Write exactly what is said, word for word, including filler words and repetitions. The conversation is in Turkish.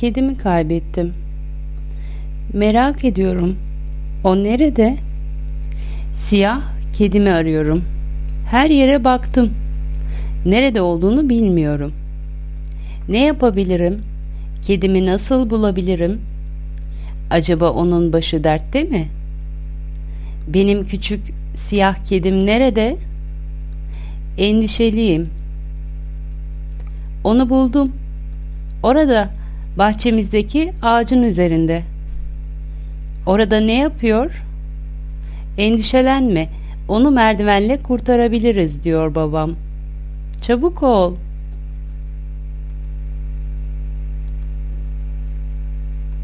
Kedimi kaybettim. Merak ediyorum. O nerede? Siyah kedimi arıyorum. Her yere baktım. Nerede olduğunu bilmiyorum. Ne yapabilirim? Kedimi nasıl bulabilirim? Acaba onun başı dertte mi? Benim küçük siyah kedim nerede? Endişeliyim. Onu buldum. Orada, bahçemizdeki ağacın üzerinde. Orada ne yapıyor? Endişelenme, onu merdivenle kurtarabiliriz diyor babam. Çabuk ol.